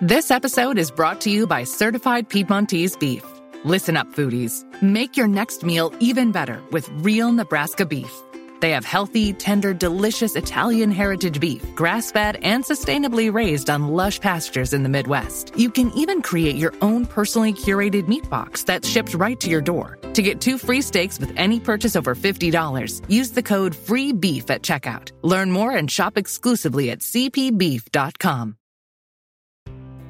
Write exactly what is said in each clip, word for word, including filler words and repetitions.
This episode is brought to you by Certified Piedmontese Beef. Listen up, foodies. Make your next meal even better with real Nebraska beef. They have healthy, tender, delicious Italian heritage beef, grass-fed and sustainably raised on lush pastures in the Midwest. You can even create your own personally curated meat box that's shipped right to your door. To get two free steaks with any purchase over fifty dollars, use the code FREEBEEF at checkout. Learn more and shop exclusively at c p beef dot com.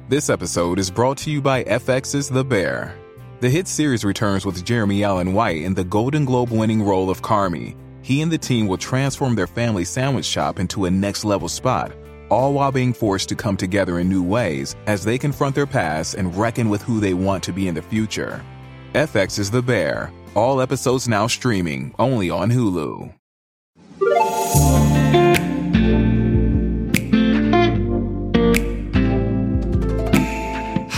This episode is brought to you by F X's The Bear. The hit series returns with Jeremy Allen White in the Golden Globe-winning role of Carmi. He and the team will transform their family sandwich shop into a next-level spot, all while being forced to come together in new ways as they confront their past and reckon with who they want to be in the future. F X is The Bear. All episodes now streaming, only on Hulu.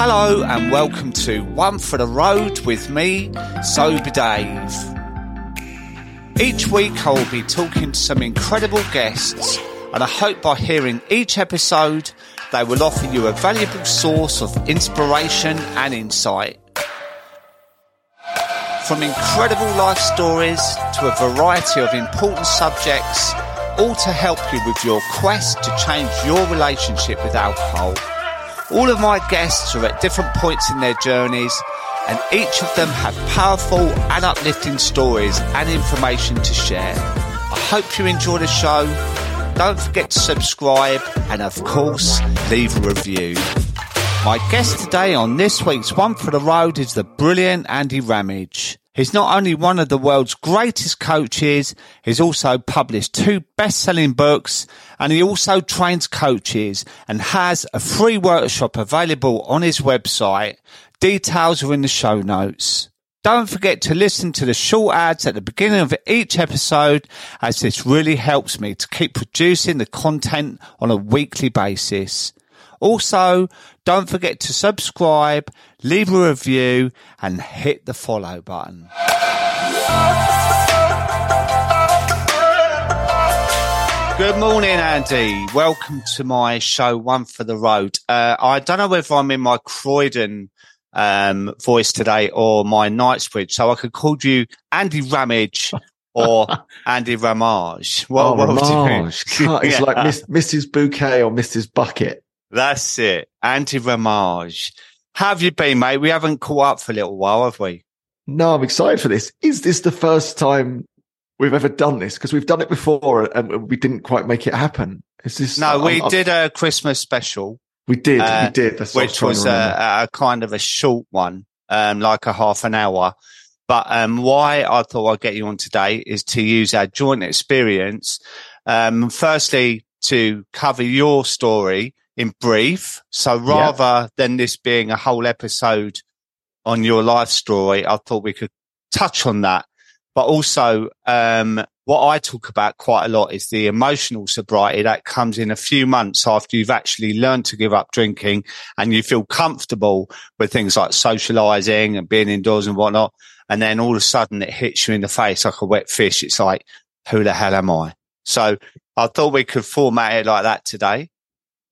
Hello and welcome to One For The Road with me, Sober Dave. Each week I will be talking to some incredible guests, and I hope by hearing each episode they will offer you a valuable source of inspiration and insight. From incredible life stories to a variety of important subjects, all to help you with your quest to change your relationship with alcohol. All of my guests are at different points in their journeys, and each of them have powerful and uplifting stories and information to share. I hope you enjoy the show. Don't forget to subscribe and, of course, leave a review. My guest today on this week's One For The Road is the brilliant Andy Ramage. He's not only one of the world's greatest coaches, he's also published two best-selling books, and he also trains coaches and has a free workshop available on his website. Details are in the show notes. Don't forget to listen to the short ads at the beginning of each episode, as this really helps me to keep producing the content on a weekly basis. Also, don't forget to subscribe, leave a review, and hit the follow button. Good morning, Andy. Welcome to my show, One For The Road. Uh, I don't know whether I'm in my Croydon um, voice today or my Knightsbridge, so I could call you Andy Ramage or Andy Ramage. What, oh, what Ramage. Would you mean? It's yeah. like Miss, Missus Bouquet or Missus Bucket. That's it. Andy Ramage. How have you been, mate? We haven't caught up for a little while, have we? No, I'm excited for this. Is this the first time we've ever done this? Because we've done it before and we didn't quite make it happen. Is this? No, I'm, we I'm, did a Christmas special. We did. Uh, we did. That's which was a, a kind of a short one, um, like a half an hour. But um, why I thought I'd get you on today is to use our joint experience. Um, firstly, to cover your story in brief, so rather yeah. than this being a whole episode on your life story, I thought we could touch on that. But also, um, what I talk about quite a lot is the emotional sobriety that comes in a few months after you've actually learned to give up drinking and you feel comfortable with things like socializing and being indoors and whatnot. And then all of a sudden it hits you in the face like a wet fish. It's like, who the hell am I? So I thought we could format it like that today.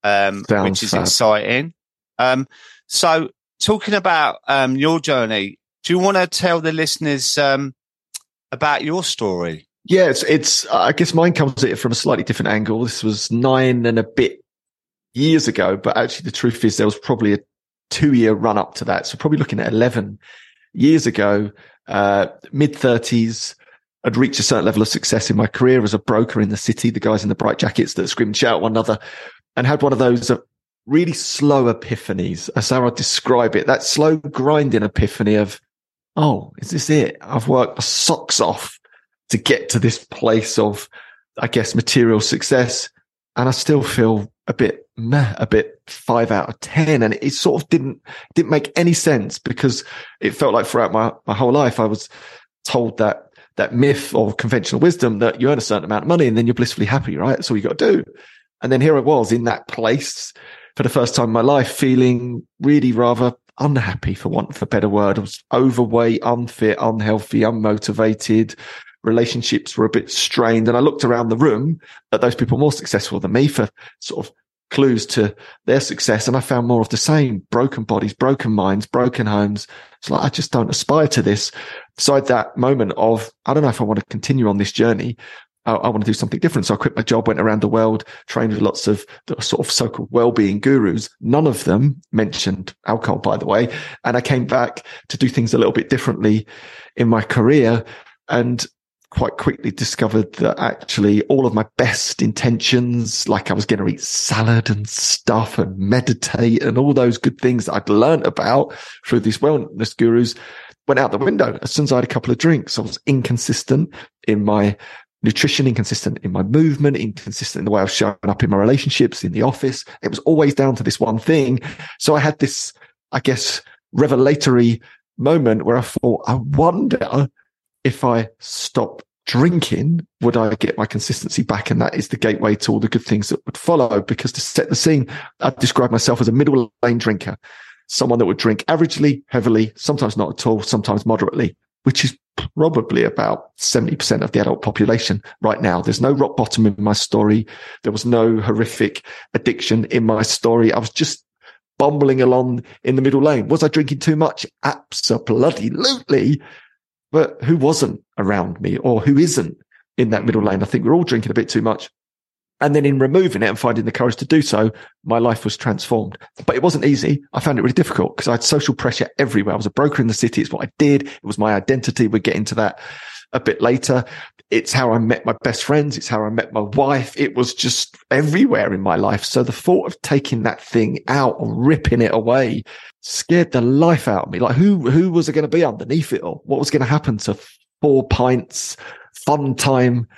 Um, which is exciting. Um, so talking about um, your journey, do you want to tell the listeners um, about your story? Yeah, it's, it's, I guess mine comes at it from a slightly different angle. This was nine and a bit years ago, but actually the truth is there was probably a two year run up to that. So probably looking at eleven years ago, uh, mid thirties, I'd reached a certain level of success in my career as a broker in the city, the guys in the bright jackets that scream and shout at one another. And had one of those really slow epiphanies, as how I describe it, that slow grinding epiphany of, oh, is this it? I've worked my socks off to get to this place of, I guess, material success. And I still feel a bit meh, a bit five out of ten. And it sort of didn't, didn't make any sense because it felt like throughout my, my whole life, I was told that that myth or conventional wisdom that you earn a certain amount of money and then you're blissfully happy, right? That's all you got to do. And then here I was in that place for the first time in my life, feeling really rather unhappy, for want of a better word. I was overweight, unfit, unhealthy, unmotivated. Relationships were a bit strained. And I looked around the room at those people more successful than me for sort of clues to their success. And I found more of the same: broken bodies, broken minds, broken homes. It's like, I just don't aspire to this. So at that moment of, I don't know if I want to continue on this journey. I, I want to do something different. So I quit my job, went around the world, trained with lots of the sort of so-called well-being gurus. None of them mentioned alcohol, by the way. And I came back to do things a little bit differently in my career, and quite quickly discovered that actually all of my best intentions, like I was going to eat salad and stuff and meditate and all those good things that I'd learned about through these wellness gurus, went out the window as soon as I had a couple of drinks. I was inconsistent in my nutrition, inconsistent in my movement, inconsistent in the way I was showing up in my relationships, in the office. It was always down to this one thing. So I had this, I guess, revelatory moment where I thought, I wonder if I stop drinking, would I get my consistency back? And that is the gateway to all the good things that would follow. Because to set the scene, I describe myself as a middle lane drinker, someone that would drink averagely, heavily, sometimes not at all, sometimes moderately, which is probably about seventy percent of the adult population right now. There's no rock bottom in my story. There was no horrific addiction in my story. I was just bumbling along in the middle lane. Was I drinking too much? Absolutely. But who wasn't around me, or who isn't in that middle lane? I think we're all drinking a bit too much. And then in removing it and finding the courage to do so, my life was transformed. But it wasn't easy. I found it really difficult because I had social pressure everywhere. I was a broker in the city. It's what I did. It was my identity. We'll get into that a bit later. It's how I met my best friends. It's how I met my wife. It was just everywhere in my life. So the thought of taking that thing out or ripping it away scared the life out of me. Like, who, who was I going to be underneath it all? What was going to happen to four pints, fun time,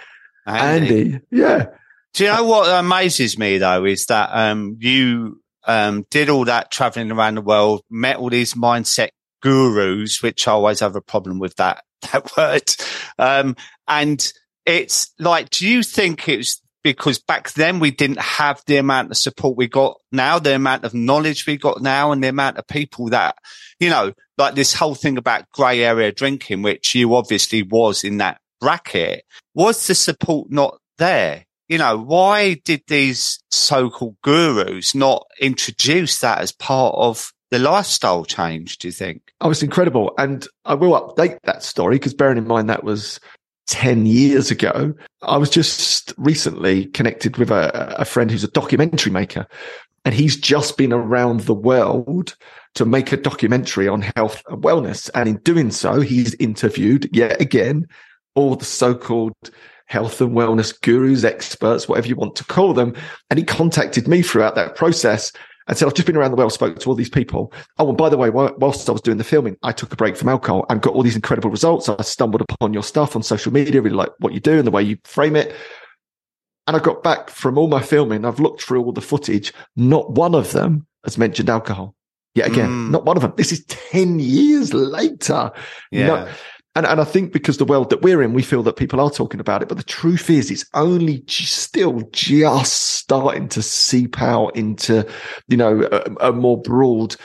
Andy? Andy. Yeah. Do you know what amazes me, though, is that um, you um, did all that traveling around the world, met all these mindset gurus, which I always have a problem with that that word. Um, and it's like, do you think it's because back then we didn't have the amount of support we got now, the amount of knowledge we got now, and the amount of people that, you know, like this whole thing about grey area drinking, which you obviously was in that bracket, was the support not there? You know, why did these so-called gurus not introduce that as part of the lifestyle change, do you think? Oh, it's incredible. And I will update that story because bearing in mind that was ten years ago, I was just recently connected with a, a friend who's a documentary maker, and he's just been around the world to make a documentary on health and wellness. And in doing so, he's interviewed yet again all the so-called health and wellness gurus, experts, whatever you want to call them. And he contacted me throughout that process and said, I've just been around the world, spoke to all these people. Oh, and by the way, whilst I was doing the filming, I took a break from alcohol and got all these incredible results. I stumbled upon your stuff on social media, really like what you do and the way you frame it. And I got back from all my filming. I've looked through all the footage. Not one of them has mentioned alcohol. Yet again, mm. not one of them. This is ten years later. Yeah. No, And and I think because the world that we're in, we feel that people are talking about it. But the truth is, it's only j- still just starting to seep out into, you know, a, a more broad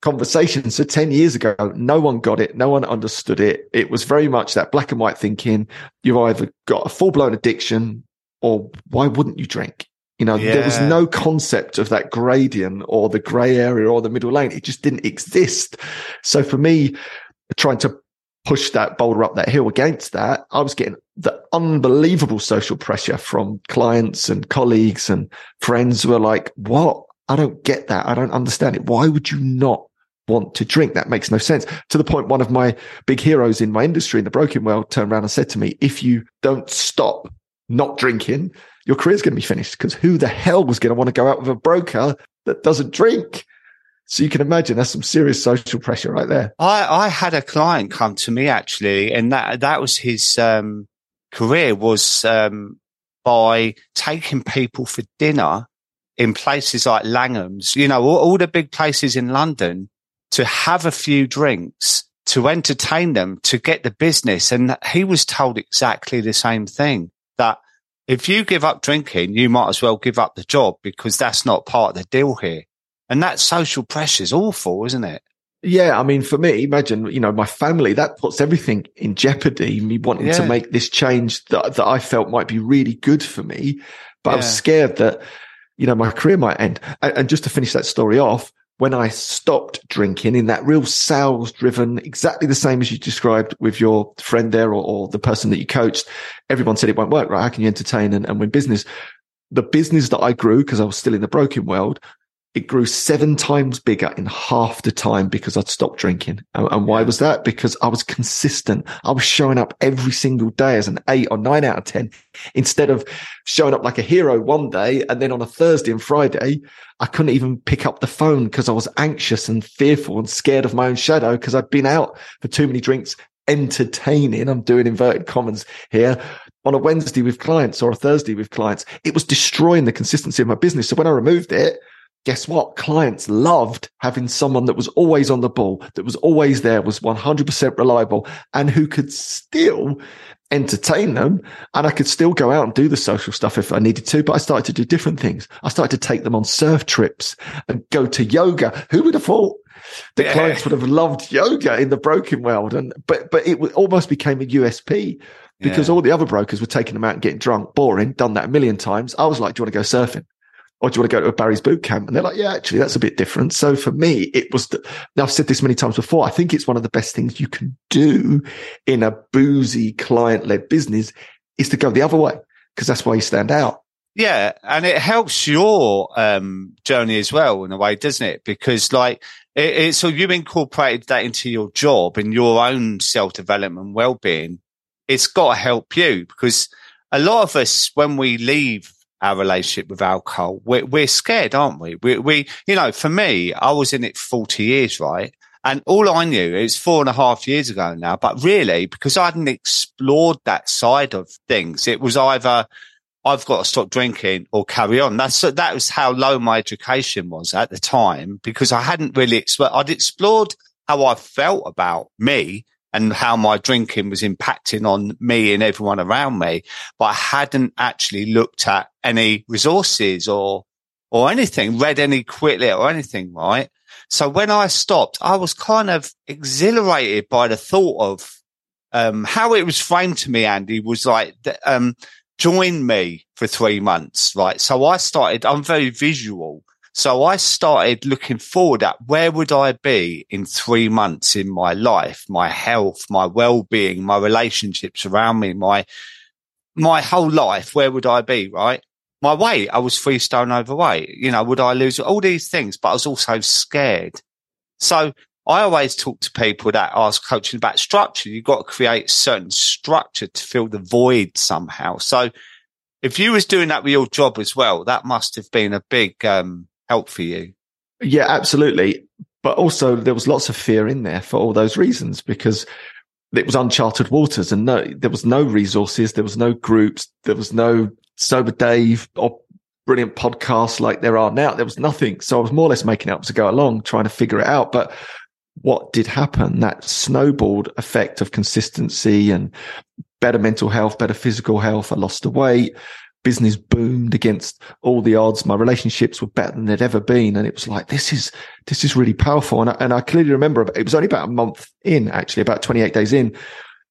conversation. So ten years ago, no one got it. No one understood it. It was very much that black and white thinking. You've either got a full-blown addiction, or why wouldn't you drink? You know, yeah. There was no concept of that gradient or the grey area or the middle lane. It just didn't exist. So for me, trying to push that boulder up that hill against that, I was getting the unbelievable social pressure from clients and colleagues and friends who were like, what? I don't get that. I don't understand it. Why would you not want to drink? That makes no sense. To the point, one of my big heroes in my industry, in the broken world, turned around and said to me, if you don't stop not drinking, your career's going to be finished, because who the hell was going to want to go out with a broker that doesn't drink? So you can imagine that's some serious social pressure right there. I, I had a client come to me actually, and that that was his um, career was um, by taking people for dinner in places like Langham's, you know, all, all the big places in London, to have a few drinks, to entertain them, to get the business. And he was told exactly the same thing, that if you give up drinking, you might as well give up the job, because that's not part of the deal here. And that social pressure is awful, isn't it? Yeah. I mean, for me, imagine, you know, my family, that puts everything in jeopardy. Me wanting yeah. to make this change that, that I felt might be really good for me. But yeah. I was scared that you know, my career might end. And, and just to finish that story off, when I stopped drinking in that real sales driven, exactly the same as you described with your friend there or, or the person that you coached, everyone said it won't work, right? How can you entertain and, and win business? The business that I grew, because I was still in the broken world, it grew seven times bigger in half the time because I'd stopped drinking. And, and why was that? Because I was consistent. I was showing up every single day as an eight or nine out of ten, instead of showing up like a hero one day. And then on a Thursday and Friday, I couldn't even pick up the phone because I was anxious and fearful and scared of my own shadow because I'd been out for too many drinks entertaining. I'm doing inverted commas here. On a Wednesday with clients or a Thursday with clients, it was destroying the consistency of my business. So when I removed it, guess what? Clients loved having someone that was always on the ball, that was always there, was one hundred percent reliable, and who could still entertain them. And I could still go out and do the social stuff if I needed to, but I started to do different things. I started to take them on surf trips and go to yoga. Who would have thought the yeah. clients would have loved yoga in the broken world? And but but it almost became a U S P. Because yeah. all the other brokers were taking them out and getting drunk, boring, done that a million times. I was like, do you want to go surfing? Or do you want to go to a Barry's Bootcamp? And they're like, yeah, actually, that's a bit different. So for me, it was, the, now I've said this many times before, I think it's one of the best things you can do in a boozy client-led business is to go the other way, because that's why you stand out. Yeah. And it helps your um, journey as well in a way, doesn't it? Because like, it, it, so you incorporated that into your job and your own self-development well-being. It's got to help you, because a lot of us, when we leave our relationship with alcohol, we're, we're scared, aren't we? we? We, you know, for me, I was in it forty years, right? And all I knew, it was four and a half years ago now, but really, because I hadn't explored that side of things, it was either I've got to stop drinking or carry on. That's, that was how low my education was at the time, because I hadn't really explored, I'd explored how I felt about me and how my drinking was impacting on me and everyone around me, but I hadn't actually looked at any resources or or anything, read any quitlet or anything, right? So when I stopped, I was kind of exhilarated by the thought of um how it was framed to me, Andy, was like, um join me for three months, right? So I started, I'm very visual. So I started looking forward at where would I be in three months in my life, my health, my well-being, my relationships around me, my my whole life. Where would I be, right? My weight, I was three stone overweight. You know, would I lose all these things? But I was also scared. So I always talk to people that ask coaching about structure. You've got to create certain structure to fill the void somehow. So if you was doing that with your job as well, that must have been a big... um help for you. Yeah, absolutely. But also there was lots of fear in there for all those reasons, because it was uncharted waters and no, there was no resources, there was no groups, there was no Sober Dave or brilliant podcasts like there are now. There was nothing. So I was more or less making it up to go along, trying to figure it out. But what did happen? That snowballed effect of consistency and better mental health, better physical health. I lost the weight. Business boomed against all the odds. My relationships were better than they'd ever been. And it was like, this is, this is really powerful. And I, and I clearly remember it was only about a month in, actually, about twenty-eight days in,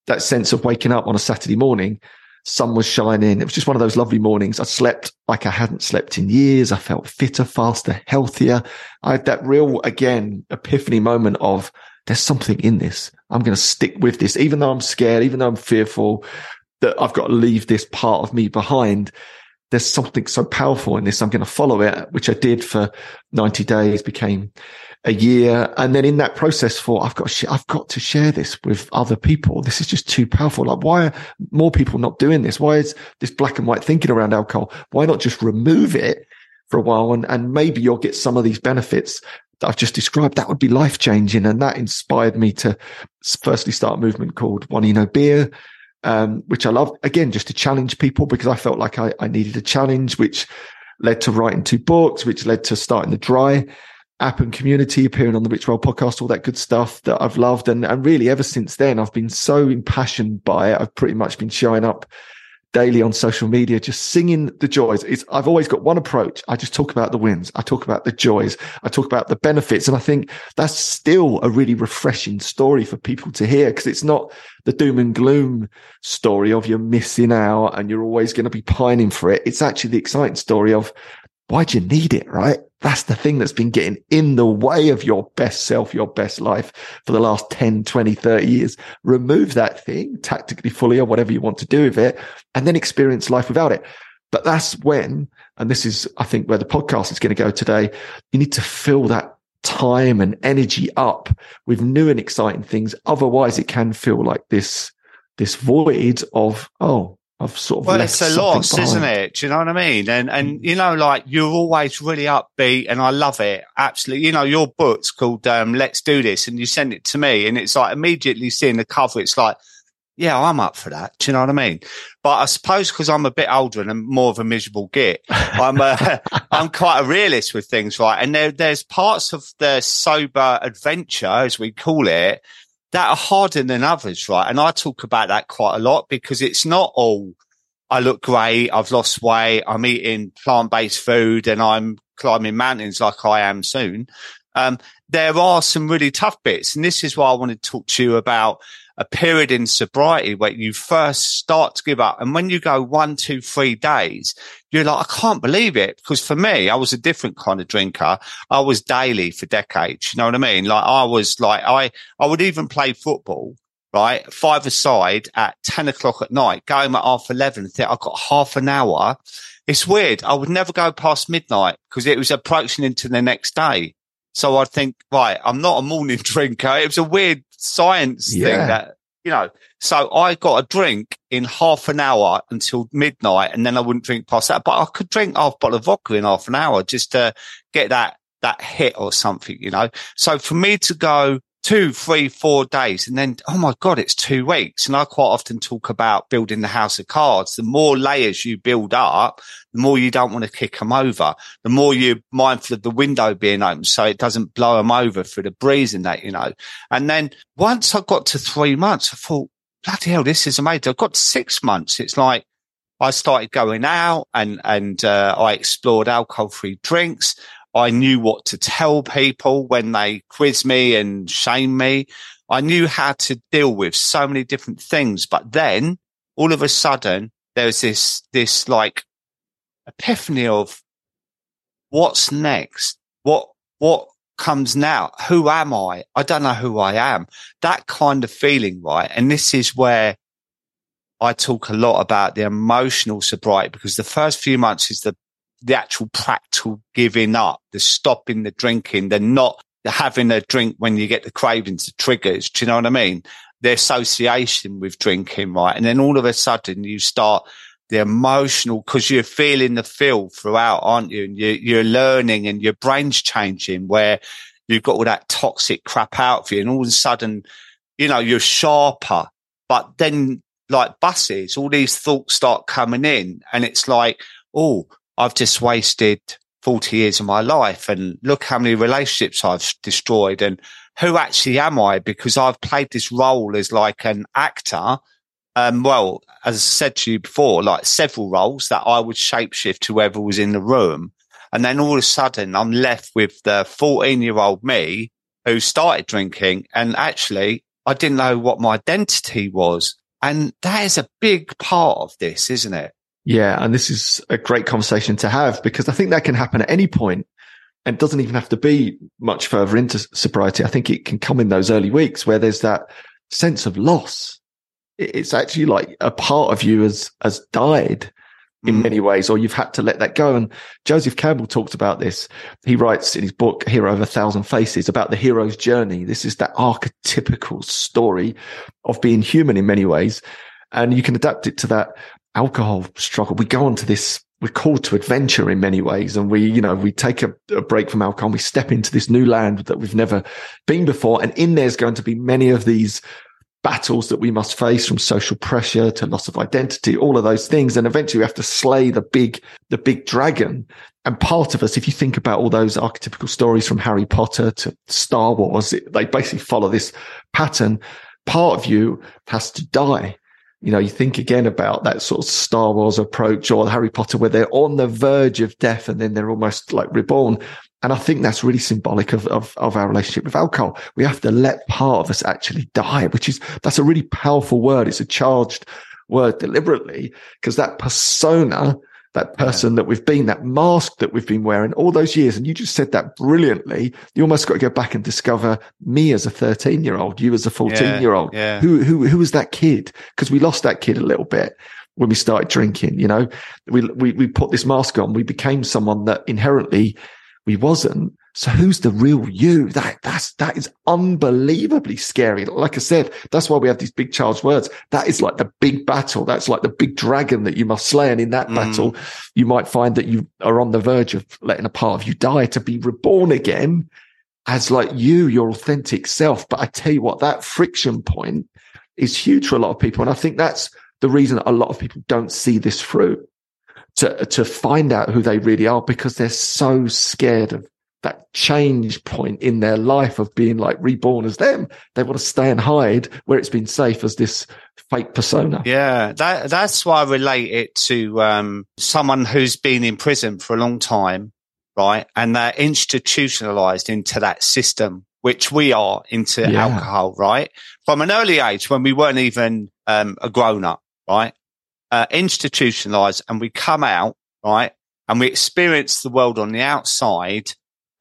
that sense of waking up on a Saturday morning, sun was shining. It was just one of those lovely mornings. I slept like I hadn't slept in years. I felt fitter, faster, healthier. I had that real, again, epiphany moment of there's something in this. I'm going to stick with this, even though I'm scared, even though I'm fearful, that I've got to leave this part of me behind. There's something so powerful in this. I'm going to follow it, which I did for ninety days, became a year. And then in that process for, I've got, sh- I've got to share this with other people. This is just too powerful. Like, why are more people not doing this? Why is this black and white thinking around alcohol? Why not just remove it for a while? And, and maybe you'll get some of these benefits that I've just described. That would be life changing. And that inspired me to firstly start a movement called One Year No Beer, Um, which I loved, again, just to challenge people, because I felt like I, I needed a challenge, which led to writing two books, which led to starting the Dry app and community, appearing on the Rich Roll podcast, all that good stuff that I've loved. And, and really, ever since then, I've been so impassioned by it. I've pretty much been showing up daily on social media, just singing the joys. It's, I've always got one approach. I just talk about the wins. I talk about the joys. I talk about the benefits. And I think that's still a really refreshing story for people to hear, because it's not the doom and gloom story of you're missing out and you're always going to be pining for it. It's actually the exciting story of why do you need it, right? That's the thing that's been getting in the way of your best self, your best life for the last ten, twenty, thirty years. Remove that thing tactically, fully, or whatever you want to do with it, and then experience life without it. But that's when, and this is, I think, where the podcast is going to go today, you need to fill that time and energy up with new and exciting things. Otherwise, it can feel like this, this void of, oh, I've sort of well, left it's a loss, behind. Isn't it? Do you know what I mean? And, and you know, like, you're always really upbeat, and I love it. Absolutely. You know, your book's called um, Let's Do This, and you send it to me, and it's like immediately seeing the cover, it's like, yeah, I'm up for that. Do you know what I mean? But I suppose because I'm a bit older and I'm more of a miserable git, I'm a, I'm quite a realist with things, right? And there, there's parts of the sober adventure, as we call it, that are harder than others, right? And I talk about that quite a lot, because it's not all, I look great, I've lost weight, I'm eating plant-based food, and I'm climbing mountains like I am soon. Um, there are some really tough bits. And this is why I want to talk to you about a period in sobriety where you first start to give up. And when you go one, two, three days, you're like, I can't believe it. Because for me, I was a different kind of drinker. I was daily for decades. You know what I mean? Like I was like, I, I would even play football, right? Five aside at ten o'clock at night, going at half eleven and think I've got half an hour. It's weird. I would never go past midnight because it was approaching into the next day. So I'd think, right, I'm not a morning drinker. It was a weird science yeah. thing that, you know, so I got a drink in half an hour until midnight, and then I wouldn't drink past that, but I could drink half a bottle of vodka in half an hour just to get that, that hit or something, you know? So for me to go two, three, four days and then, oh my God, it's two weeks. And I quite often talk about building the house of cards. The more layers you build up, the more you don't want to kick them over, the more you're mindful of the window being open so it doesn't blow them over through the breeze and that, you know. And then once I got to three months, I thought, bloody hell, this is amazing. I got to six months. It's like I started going out and, and uh, I explored alcohol-free drinks. I knew what to tell people when they quiz me and shame me. I knew how to deal with so many different things. But then all of a sudden there was this, this like epiphany of what's next? What, what comes now? Who am I? I don't know who I am. That kind of feeling, right? And this is where I talk a lot about the emotional sobriety, because the first few months is the, the actual practical giving up, the stopping the drinking, the not the having a drink when you get the cravings, the triggers. Do you know what I mean? The association with drinking, right? And then all of a sudden you start the emotional, because you're feeling the feel throughout, aren't you? And you, you're learning and your brain's changing where you've got all that toxic crap out of you. And all of a sudden, you know, you're sharper, but then like buses, all these thoughts start coming in and it's like, oh, I've just wasted forty years of my life and look how many relationships I've destroyed and who actually am I? Because I've played this role as like an actor. Um, well, as I said to you before, like several roles that I would shapeshift to whoever was in the room. And then all of a sudden I'm left with the fourteen year old me who started drinking. And actually I didn't know what my identity was. And that is a big part of this, isn't it? Yeah. And this is a great conversation to have, because I think that can happen at any point and doesn't even have to be much further into sobriety. I think it can come in those early weeks where there's that sense of loss. It's actually like a part of you has, has died in mm. many ways, or you've had to let that go. And Joseph Campbell talks about this. He writes in his book, Hero of a Thousand Faces, about the hero's journey. This is that archetypical story of being human in many ways. And you can adapt it to that alcohol struggle. We go on to this, we're called to adventure in many ways, and we, you know, we take a, a break from alcohol and we step into this new land that we've never been before, and in there's going to be many of these battles that we must face, from social pressure to loss of identity, all of those things. And eventually we have to slay the big the big dragon. And part of us, if you think about all those archetypical stories from Harry Potter to Star Wars, it, they basically follow this pattern. Part of you has to die. You know, you think again about that sort of Star Wars approach or Harry Potter, where they're on the verge of death and then they're almost like reborn. And I think that's really symbolic of, of, of our relationship with alcohol. We have to let part of us actually die, which is, that's a really powerful word. It's a charged word deliberately, because that persona that person yeah. that we've been, that mask that we've been wearing all those years. And you just said that brilliantly. You almost got to go back and discover me as a thirteen year old, you as a fourteen year old. Yeah. Who, who, who was that kid? Because we lost that kid a little bit when we started drinking. You know, we, we, we put this mask on. We became someone that inherently we wasn't. So who's the real you? That, that's, that is unbelievably scary. Like I said, that's why we have these big child's words. That is like the big battle. That's like the big dragon that you must slay. And in that mm. battle, you might find that you are on the verge of letting a part of you die to be reborn again as like you, your authentic self. But I tell you what, that friction point is huge for a lot of people. And I think that's the reason a lot of people don't see this through to, to find out who they really are, because they're so scared of that change point in their life of being like reborn as them. They want to stay and hide where it's been safe as this fake persona. Yeah, that that's why I relate it to um, someone who's been in prison for a long time, right? And they're institutionalized into that system, which we are into yeah. alcohol, right? From an early age when we weren't even um, a grown up, right? Uh, institutionalized, and we come out, right? And we experience the world on the outside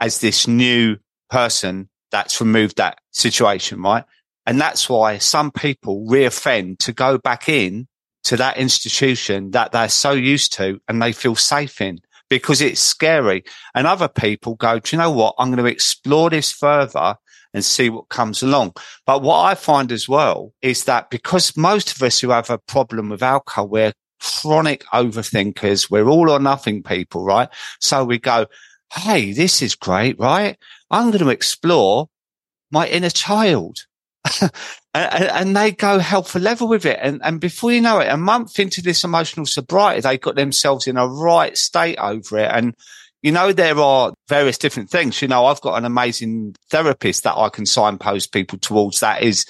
as this new person that's removed that situation, right? And that's why some people reoffend to go back in to that institution that they're so used to and they feel safe in, because it's scary. And other people go, do you know what? I'm going to explore this further and see what comes along. But what I find as well is that because most of us who have a problem with alcohol, we're chronic overthinkers. We're all or nothing people, right? So we go, hey, this is great, right? I'm going to explore my inner child. and, and they go hell for leather with it. And, and before you know it, a month into this emotional sobriety, they got themselves in a right state over it. And, you know, there are various different things. You know, I've got an amazing therapist that I can signpost people towards that is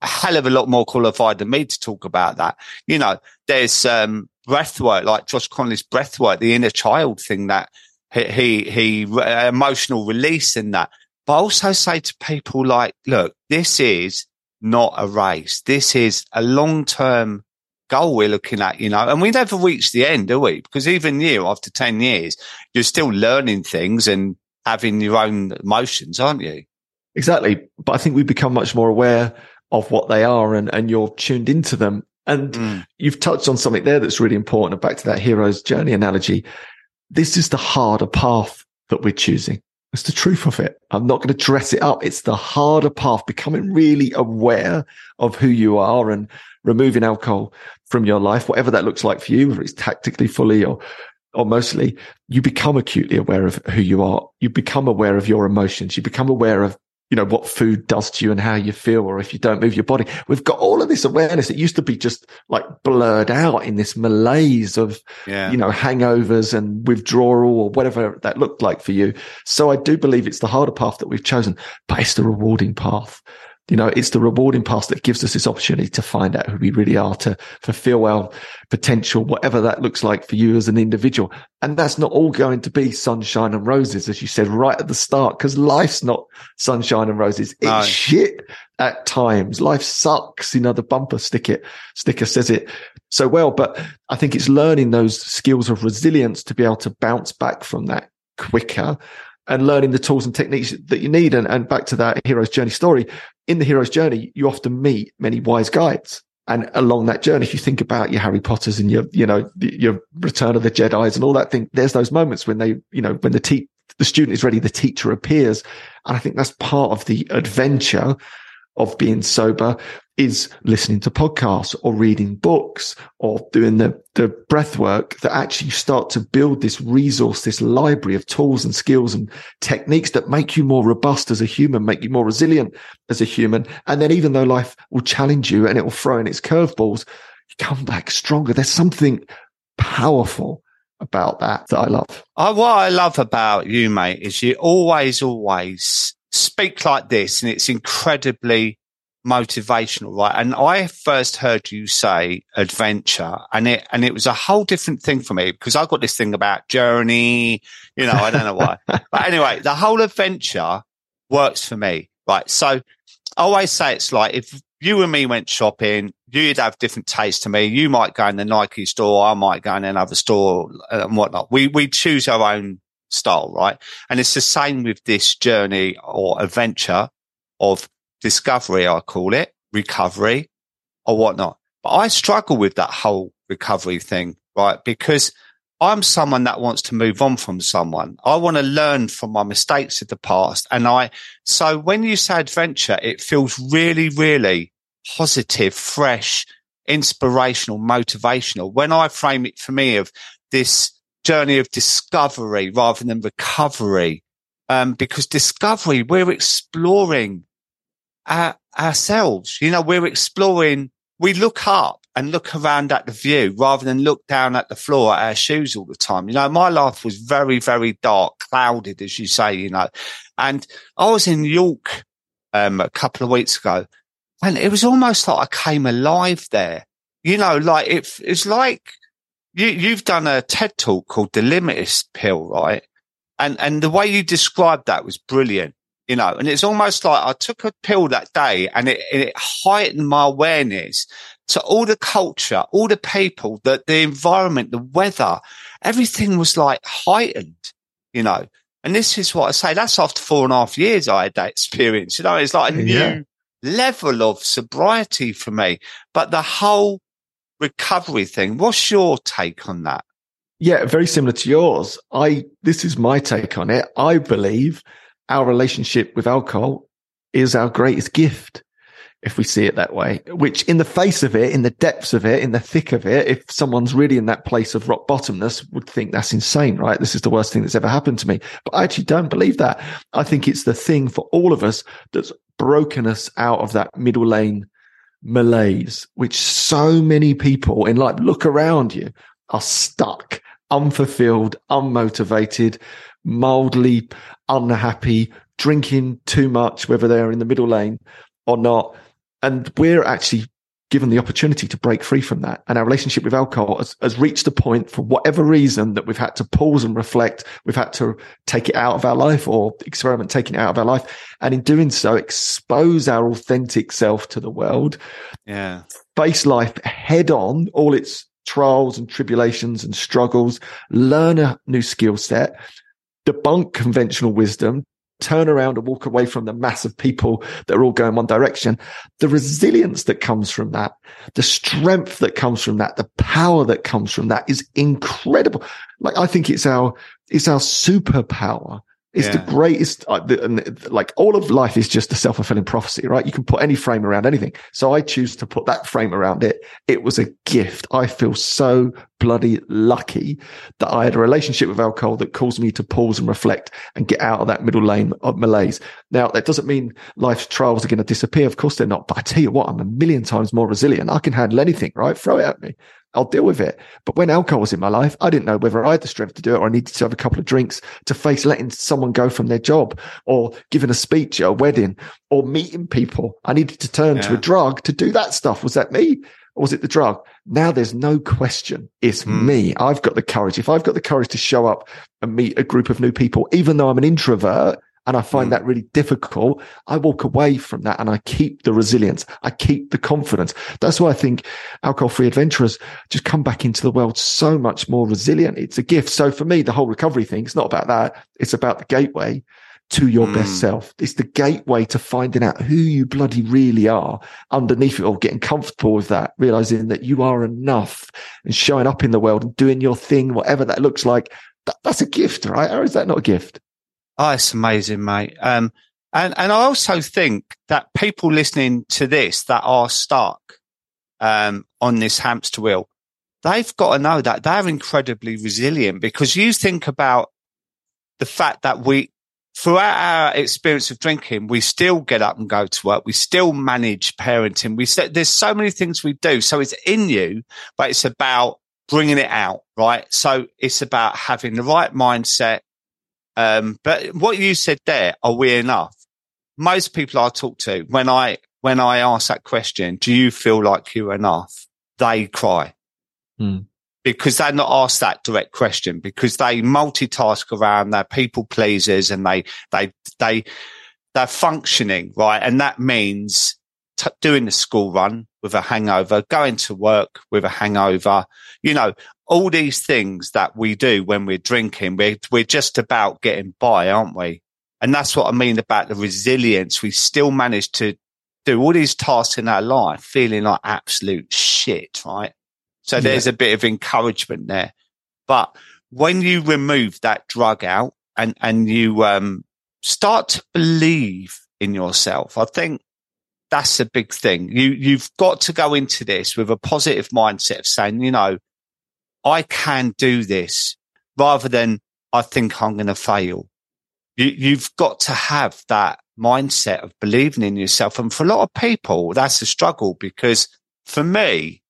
a hell of a lot more qualified than me to talk about that. You know, there's um, breath work, like Josh Connolly's breath work, the inner child thing that, He, he, he, emotional release in that. But I also say to people like, look, this is not a race. This is a long-term goal we're looking at, you know, and we never reach the end, do we? Because even you, after ten years, you're still learning things and having your own emotions, aren't you? Exactly. But I think we become much more aware of what they are, and, and you're tuned into them. And mm. you've touched on something there that's really important. Back to that hero's journey analogy. This is the harder path that we're choosing. That's the truth of it. I'm not going to dress it up. It's the harder path, becoming really aware of who you are and removing alcohol from your life, whatever that looks like for you, whether it's tactically, fully, or, or mostly. You become acutely aware of who you are. You become aware of your emotions. You become aware of, you know, what food does to you and how you feel, or if you don't move your body. We've got all of this awareness. It used to be just like blurred out in this malaise of, yeah. you know, hangovers and withdrawal or whatever that looked like for you. So I do believe it's the harder path that we've chosen, but it's the rewarding path. You know, it's the rewarding path that gives us this opportunity to find out who we really are, to fulfill our potential, whatever that looks like for you as an individual. And that's not all going to be sunshine and roses, as you said right at the start, because life's not sunshine and roses. It's no. shit at times. Life sucks. You know, the bumper sticker, sticker says it so well. But I think it's learning those skills of resilience to be able to bounce back from that quicker, and learning the tools and techniques that you need. And, and back to that hero's journey story, in the hero's journey, you often meet many wise guides. And along that journey, if you think about your Harry Potters and your, you know, your Return of the Jedi's and all that thing, there's those moments when they, you know, when the te- the student is ready, the teacher appears. And I think that's part of the adventure of being sober, is listening to podcasts or reading books or doing the, the breath work, that actually you start to build this resource, this library of tools and skills and techniques that make you more robust as a human, make you more resilient as a human. And then even though life will challenge you and it will throw in its curveballs, you come back stronger. There's something powerful about that that I love. Uh, what I love about you, mate, is you always, always speak like this, and it's incredibly motivational, right? And I first heard you say adventure, and it and it was a whole different thing for me, because I got this thing about journey, you know, I don't know why. But anyway, the whole adventure works for me, right? So I always say it's like, if you and me went shopping, you'd have different tastes to me. You might go in the Nike store, I might go in another store and whatnot. We we choose our own style, right? And it's the same with this journey or adventure of discovery, I call it, recovery or whatnot. But I struggle with that whole recovery thing, right? Because I'm someone that wants to move on from someone. I want to learn from my mistakes of the past. And I, so when you say adventure, it feels really, really positive, fresh, inspirational, motivational. When I frame it for me of this journey of discovery rather than recovery, um, because discovery, we're exploring our, ourselves. You know, we're exploring, we look up and look around at the view rather than look down at the floor at our shoes all the time. You know, my life was very, very dark, clouded, as you say, you know. And I was in York um, a couple of weeks ago, and it was almost like I came alive there. You know, like it, it's like you, you've done a TED talk called The Limitless Pill, right? And and the way you described that was brilliant, you know. And it's almost like I took a pill that day and it, it heightened my awareness to all the culture, all the people, the, the environment, the weather, everything was like heightened, you know. And this is what I say, that's after four and a half years I had that experience. You know, it's like a yeah. new level of sobriety for me. But the whole recovery thing, what's your take on that? Yeah, very similar to yours. I this is my take on it. I believe our relationship with alcohol is our greatest gift, if we see it that way, which in the face of it, in the depths of it, in the thick of it, if someone's really in that place of rock bottomness, would think that's insane, right? This is the worst thing that's ever happened to me. But I actually don't believe that. I think it's the thing for all of us that's broken us out of that middle lane malaise, which so many people in life, look around you, are stuck, unfulfilled, unmotivated, mildly unhappy, drinking too much, whether they're in the middle lane or not. And we're actually given the opportunity to break free from that. And our relationship with alcohol has, has reached a point, for whatever reason, that we've had to pause and reflect. We've had to take it out of our life or experiment taking it out of our life. And in doing so, expose our authentic self to the world. Yeah. Face life head on, all its trials and tribulations and struggles. Learn a new skill set. Debunk conventional wisdom. Turn around and walk away from the mass of people that are all going one direction. The resilience that comes from that, the strength that comes from that, the power that comes from that is incredible. Like, I think it's our, it's our superpower. It's yeah. the greatest, uh, the, and, like, all of life is just a self-fulfilling prophecy, right? You can put any frame around anything. So I choose to put that frame around it. It was a gift. I feel so bloody lucky that I had a relationship with alcohol that caused me to pause and reflect and get out of that middle lane of malaise. Now, that doesn't mean life's trials are going to disappear. Of course they're not. But I tell you what, I'm a million times more resilient. I can handle anything, right? Throw it at me. I'll deal with it. But when alcohol was in my life, I didn't know whether I had the strength to do it or I needed to have a couple of drinks to face letting someone go from their job or giving a speech at a wedding or meeting people. I needed to turn yeah. to a drug to do that stuff. Was that me or was it the drug? Now there's no question. It's mm. me. I've got the courage. If I've got the courage to show up and meet a group of new people, even though I'm an introvert, and I find mm. that really difficult, I walk away from that and I keep the resilience. I keep the confidence. That's why I think alcohol-free adventurers just come back into the world so much more resilient. It's a gift. So for me, the whole recovery thing, it's not about that. It's about the gateway to your mm. best self. It's the gateway to finding out who you bloody really are underneath it all, getting comfortable with that, realizing that you are enough and showing up in the world and doing your thing, whatever that looks like. That, that's a gift, right? Or is that not a gift? Oh, it's amazing, mate. Um, and, and I also think that people listening to this that are stuck um, on this hamster wheel, they've got to know that they're incredibly resilient, because you think about the fact that we, throughout our experience of drinking, we still get up and go to work. We still manage parenting. We still, there's so many things we do. So it's in you, but it's about bringing it out, right? So it's about having the right mindset. Um, but what you said there, are we enough? Most people I talk to, when I when I ask that question, do you feel like you're enough? They cry mm. because they're not asked that direct question, because they multitask around, they're people pleasers, and they they they they're functioning right, and that means t- doing the school run with a hangover, going to work with a hangover, you know, all these things that we do when we're drinking, we're, we're just about getting by, aren't we? And that's what I mean about the resilience. We still manage to do all these tasks in our life feeling like absolute shit, right? So yeah. There's a bit of encouragement there. But when you remove that drug out and, and you um, start to believe in yourself, I think that's a big thing. You, you've got to go into this with a positive mindset of saying, you know, I can do this, rather than I think I'm going to fail. You, you've got to have that mindset of believing in yourself. And for a lot of people, that's a struggle, because for me,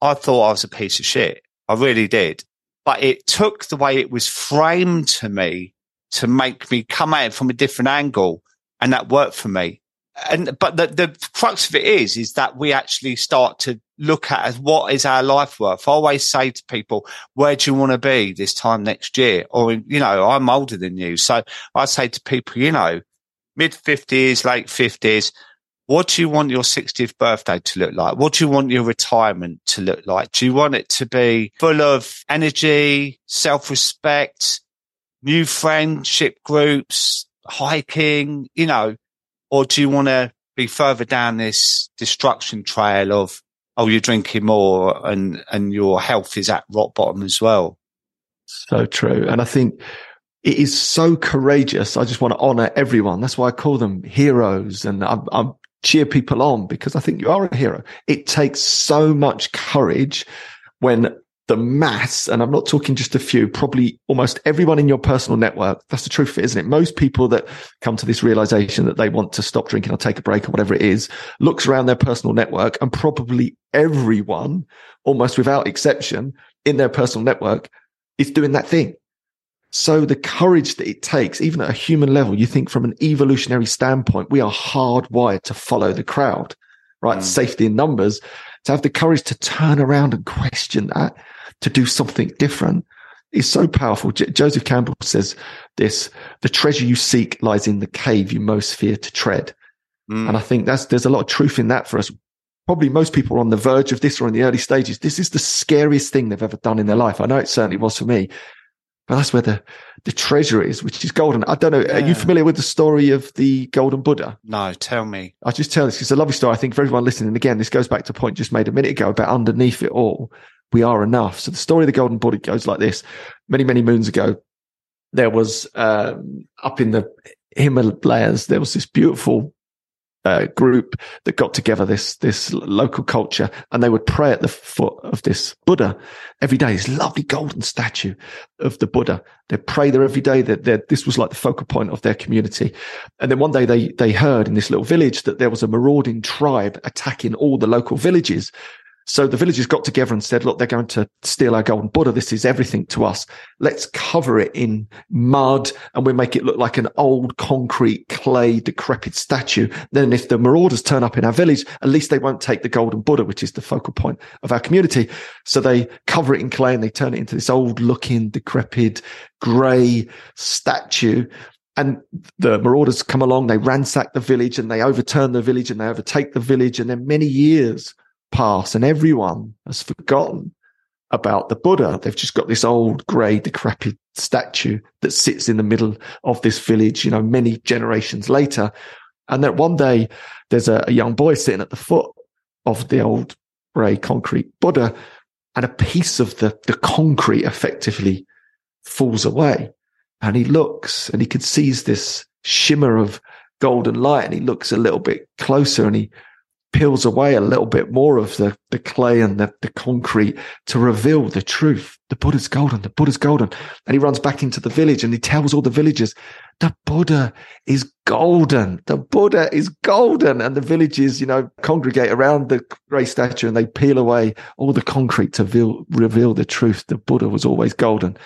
I thought I was a piece of shit. I really did. But it took the way it was framed to me to make me come at it from a different angle. And that worked for me. And, but the, the crux of it is, is that we actually start to look at what is our life worth. I always say to people, where do you want to be this time next year? Or, you know, I'm older than you. So I say to people, you know, mid fifties, late fifties, what do you want your sixtieth birthday to look like? What do you want your retirement to look like? Do you want it to be full of energy, self-respect, new friendship groups, hiking, you know? Or do you want to be further down this destruction trail of, oh, you're drinking more and, and your health is at rock bottom as well? So true. And I think it is so courageous. I just want to honor everyone. That's why I call them heroes. And I, I cheer people on, because I think you are a hero. It takes so much courage when the mass, and I'm not talking just a few, probably almost everyone in your personal network. That's the truth, isn't it? Most people that come to this realization that they want to stop drinking or take a break or whatever it is, looks around their personal network, and probably everyone, almost without exception, in their personal network is doing that thing. So the courage that it takes, even at a human level, you think from an evolutionary standpoint, we are hardwired to follow the crowd, right? Mm. Safety in numbers. To have the courage to turn around and question that, to do something different, is so powerful. J- Joseph Campbell says this: the treasure you seek lies in the cave you most fear to tread. Mm. And I think that's, there's a lot of truth in that for us. Probably most people are on the verge of this or in the early stages. This is the scariest thing they've ever done in their life. I know it certainly was for me, but that's where the, the treasure is, which is golden. I don't know. Yeah. Are you familiar with the story of the Golden Buddha? No, tell me. I'll just tell this. It's a lovely story, I think, for everyone listening. Again, this goes back to a point just made a minute ago about underneath it all, we are enough. So the story of the Golden Buddha goes like this. Many, many moons ago, there was uh, up in the Himalayas, there was this beautiful uh, group that got together, this this local culture, and they would pray at the foot of this Buddha every day, this lovely golden statue of the Buddha. They pray there every day. That they, this was like the focal point of their community. And then one day they they heard in this little village that there was a marauding tribe attacking all the local villages. So the villagers got together and said, look, they're going to steal our golden Buddha. This is everything to us. Let's cover it in mud, and we'll make it look like an old concrete, clay, decrepit statue. Then if the marauders turn up in our village, at least they won't take the golden Buddha, which is the focal point of our community. So they cover it in clay and they turn it into this old looking, decrepit, grey statue. And the marauders come along, they ransack the village, and they overturn the village, and they overtake the village. And then many years pass, and everyone has forgotten about the Buddha. They've just got this old grey, decrepit statue that sits in the middle of this village, you know, many generations later. And that one day there's a, a young boy sitting at the foot of the old grey concrete Buddha, and a piece of the, the concrete effectively falls away. And he looks and he can seize this shimmer of golden light, and he looks a little bit closer, and he peels away a little bit more of the, the clay and the, the concrete to reveal the truth. The Buddha's golden, the Buddha's golden. And he runs back into the village and he tells all the villagers, the Buddha is golden, the Buddha is golden. And the villagers, you know, congregate around the grey statue and they peel away all the concrete to reveal, reveal the truth. The Buddha was always golden.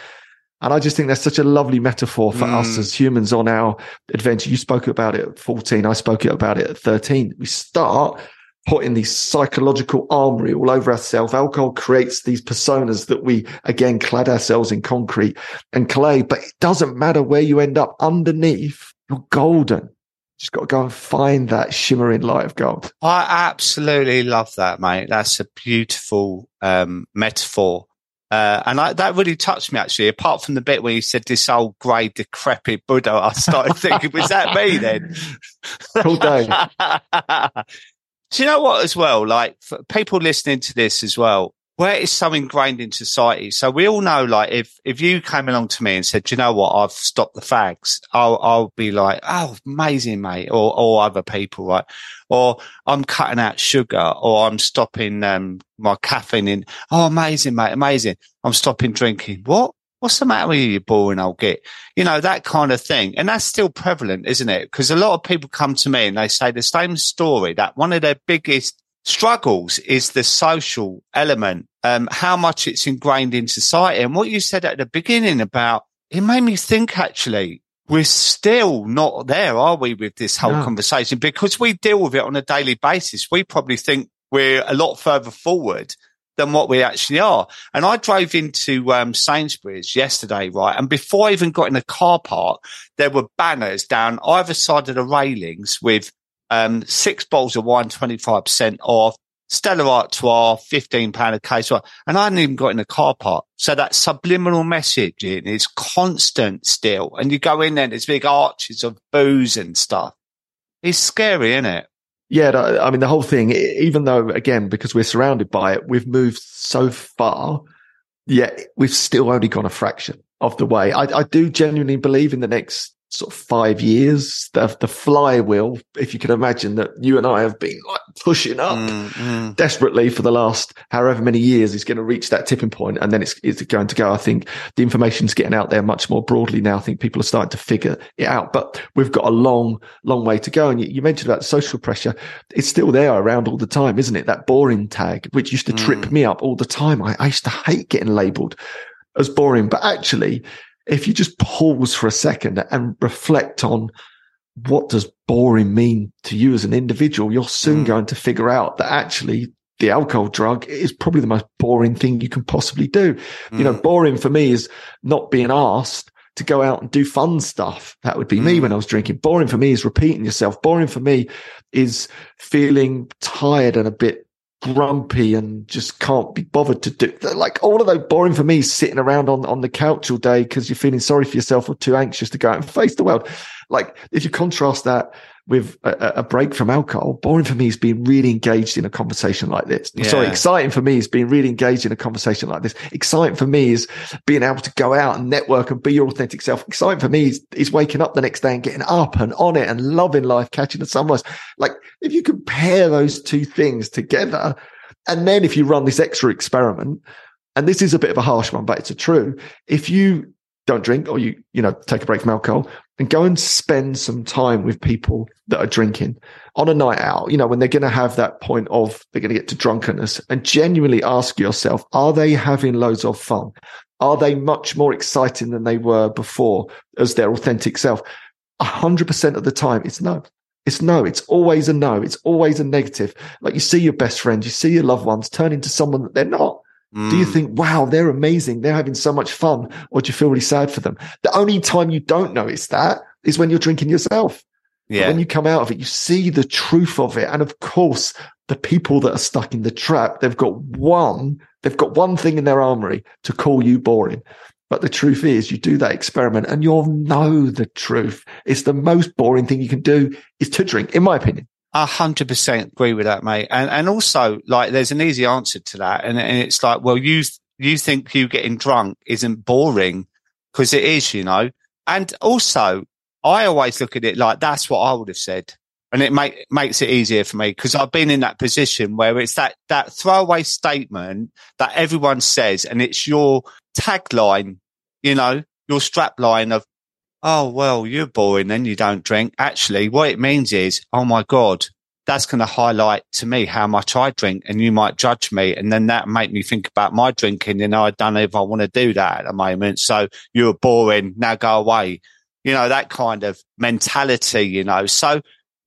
And I just think that's such a lovely metaphor for mm. us as humans on our adventure. You spoke about it at fourteen. I spoke about it at thirteen. We start putting these psychological armory all over ourselves. Alcohol creates these personas that we, again, clad ourselves in concrete and clay. But it doesn't matter where you end up underneath, you're golden. Just got to go and find that shimmering light of gold. I absolutely love that, mate. That's a beautiful um, metaphor. Uh, and I, that really touched me, actually. Apart from the bit where you said this old grey, decrepit Buddha, I started thinking, was that me then? Cool day. Do you know what, as well? Like, for people listening to this as well, where it's so ingrained in society. So we all know, like, if, if you came along to me and said, do you know what, I've stopped the fags, I'll, I'll be like, oh, amazing, mate. Or, or other people, right? Or I'm cutting out sugar, or I'm stopping, um, my caffeine in. Oh, amazing, mate. Amazing. I'm stopping drinking. What? What's the matter with you, you boring old git? You know, that kind of thing. And that's still prevalent, isn't it? Because a lot of people come to me and they say the same story, that one of their biggest struggles is the social element, um, how much it's ingrained in society. And what you said at the beginning about, it made me think, actually, we're still not there, are we, with this whole no. conversation? Because we deal with it on a daily basis. We probably think we're a lot further forward than what we actually are. And I drove into um, Sainsbury's yesterday, right? And before I even got in the car park, there were banners down either side of the railings with Um, six bottles of wine, twenty-five percent off, Stella Artois, fifteen pounds a case. And I hadn't even got in the car park. So that subliminal messaging is constant still. And you go in there and there's big arches of booze and stuff. It's scary, isn't it? Yeah. I mean, the whole thing, even though, again, because we're surrounded by it, we've moved so far, yet we've still only gone a fraction of the way. I, I do genuinely believe in the next sort of five years, the, the flywheel, if you can imagine, that you and I have been like pushing up mm, mm. desperately for the last however many years, is going to reach that tipping point, and then it's, it's going to go. I think the information's getting out there much more broadly now. I think people are starting to figure it out, but we've got a long, long way to go. And you, you mentioned about social pressure. It's still there around all the time, isn't it? That boring tag, which used to mm. trip me up all the time. I, I used to hate getting labelled as boring, but actually, if you just pause for a second and reflect on what does boring mean to you as an individual, you're soon mm. going to figure out that actually the alcohol drug is probably the most boring thing you can possibly do. Mm. You know, boring for me is not being asked to go out and do fun stuff. That would be mm. me when I was drinking. Boring for me is repeating yourself. Boring for me is feeling tired and a bit grumpy and just can't be bothered to do, like, all of those boring for me, sitting around on, on the couch all day because you're feeling sorry for yourself or too anxious to go out and face the world. Like, if you contrast that with a, a break from alcohol, boring for me is being really engaged in a conversation like this. Yeah. Sorry, exciting for me is being really engaged in a conversation like this. Exciting for me is being able to go out and network and be your authentic self. Exciting for me is, is waking up the next day and getting up and on it and loving life, catching the sunrise. Like, if you compare those two things together, and then if you run this extra experiment, and this is a bit of a harsh one, but it's a true, if you don't drink, or you, you know, take a break from alcohol and go and spend some time with people that are drinking on a night out, you know, when they're going to have that point of, they're going to get to drunkenness, and genuinely ask yourself, are they having loads of fun? Are they much more exciting than they were before as their authentic self? A hundred percent of the time, it's no. It's no, it's always a no. It's always a negative. Like, you see your best friend, you see your loved ones turn into someone that they're not. Mm. Do you think, wow, they're amazing, they're having so much fun, or do you feel really sad for them? The only time you don't notice that is when you're drinking yourself. Yeah. But when you come out of it, you see the truth of it. And of course, the people that are stuck in the trap, they've got one, they've got one thing in their armory to call you boring. But the truth is, you do that experiment and you'll know the truth. It's the most boring thing you can do, is to drink, in my opinion. A hundred percent agree with that, mate. And and also, like, there's an easy answer to that. And, and it's like, well, you, you think you getting drunk isn't boring, because it is, you know. And also, I always look at it like, that's what I would have said. And it make, makes it easier for me, because I've been in that position where it's that, that throwaway statement that everyone says, and it's your tagline, you know, your strapline of, oh, well, you're boring, then you don't drink. Actually, what it means is, oh my God, that's going to highlight to me how much I drink, and you might judge me. And then that make me think about my drinking, and I don't know if I want to do that at the moment. So you're boring, now go away. You know, that kind of mentality, you know. So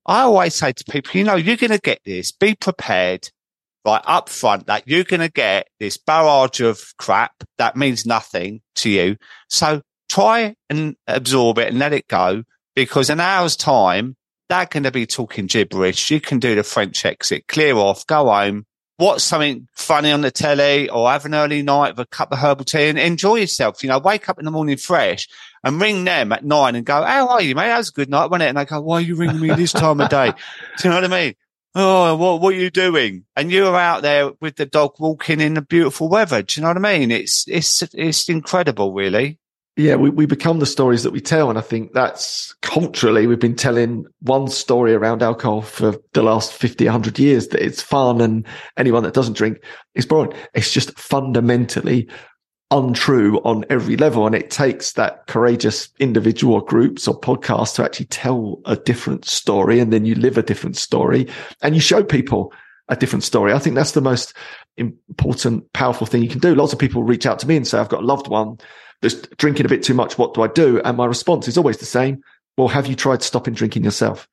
I always say to people, you know, you're going to get this, be prepared. Right up front, that you're going to get this barrage of crap that means nothing to you. So try and absorb it and let it go, because in an hour's time, they're going to be talking gibberish. You can do the French exit, clear off, go home, watch something funny on the telly or have an early night with a cup of herbal tea and enjoy yourself. You know, wake up in the morning fresh and ring them at nine and go, how are you, mate? That was a good night, wasn't it? And they go, why are you ringing me this time of day? Do you know what I mean? Oh, what, what are you doing? And you are out there with the dog walking in the beautiful weather. Do you know what I mean? It's, it's, it's incredible, really. Yeah, we, we become the stories that we tell. And I think that's culturally, we've been telling one story around alcohol for the last fifty, a hundred years, that it's fun and anyone that doesn't drink is boring. It's just fundamentally untrue on every level. And it takes that courageous individual or groups or podcasts to actually tell a different story. And then you live a different story and you show people a different story. I think that's the most important, powerful thing you can do. Lots of people reach out to me and say, I've got a loved one that's drinking a bit too much. What do I do? And my response is always the same. Well, have you tried stopping drinking yourself?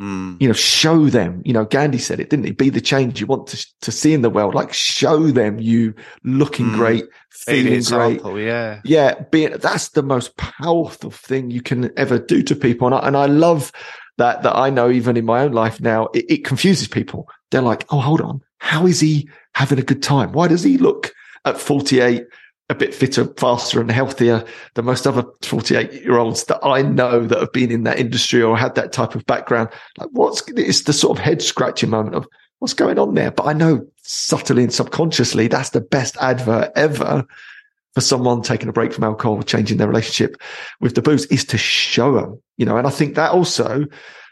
Mm. You know, show them. You know, Gandhi said it, didn't he? Be the change you want to, to see in the world. Like, show them you looking mm. great, feeling example, great. Yeah. Yeah. Being, that's the most powerful thing you can ever do to people. And I, and I love that, that I know even in my own life now, it, it confuses people. They're like, oh, hold on. How is he having a good time? Why does he look at forty-eight a bit fitter, faster and healthier than most other forty-eight year olds that I know that have been in that industry or had that type of background? Like, what's, it's the sort of head scratching moment of what's going on there. But I know subtly and subconsciously, that's the best advert ever for someone taking a break from alcohol, changing their relationship with the booze, is to show them, you know. And I think that also,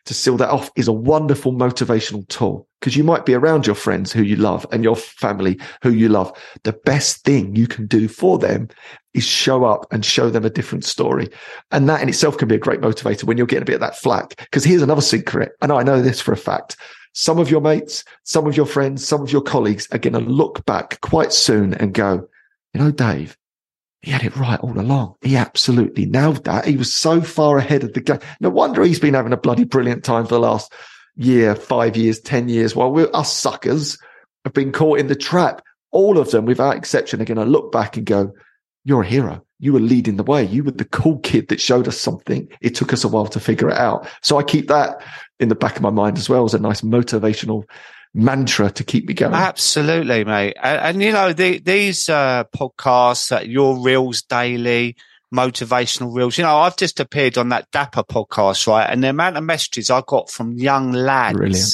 to seal that off, is a wonderful motivational tool, because you might be around your friends who you love and your family who you love. The best thing you can do for them is show up and show them a different story. And that in itself can be a great motivator when you're getting a bit of that flack. Because here's another secret, and I know this for a fact. Some of your mates, some of your friends, some of your colleagues are going to look back quite soon and go, you know, Dave, he had it right all along. He absolutely nailed that. He was so far ahead of the game. No wonder he's been having a bloody brilliant time for the last year, five years, ten years, while we're, us suckers have been caught in the trap. All of them, without exception, are going to look back and go, you're a hero. You were leading the way. You were the cool kid that showed us something. It took us a while to figure it out. So I keep that in the back of my mind as well as a nice motivational mantra to keep me going. Absolutely, mate. And, and you know, the, these uh, podcasts, uh, your reels daily, motivational reels, you know, I've just appeared on that Dapper podcast, right? And the amount of messages I got from young lads, brilliant.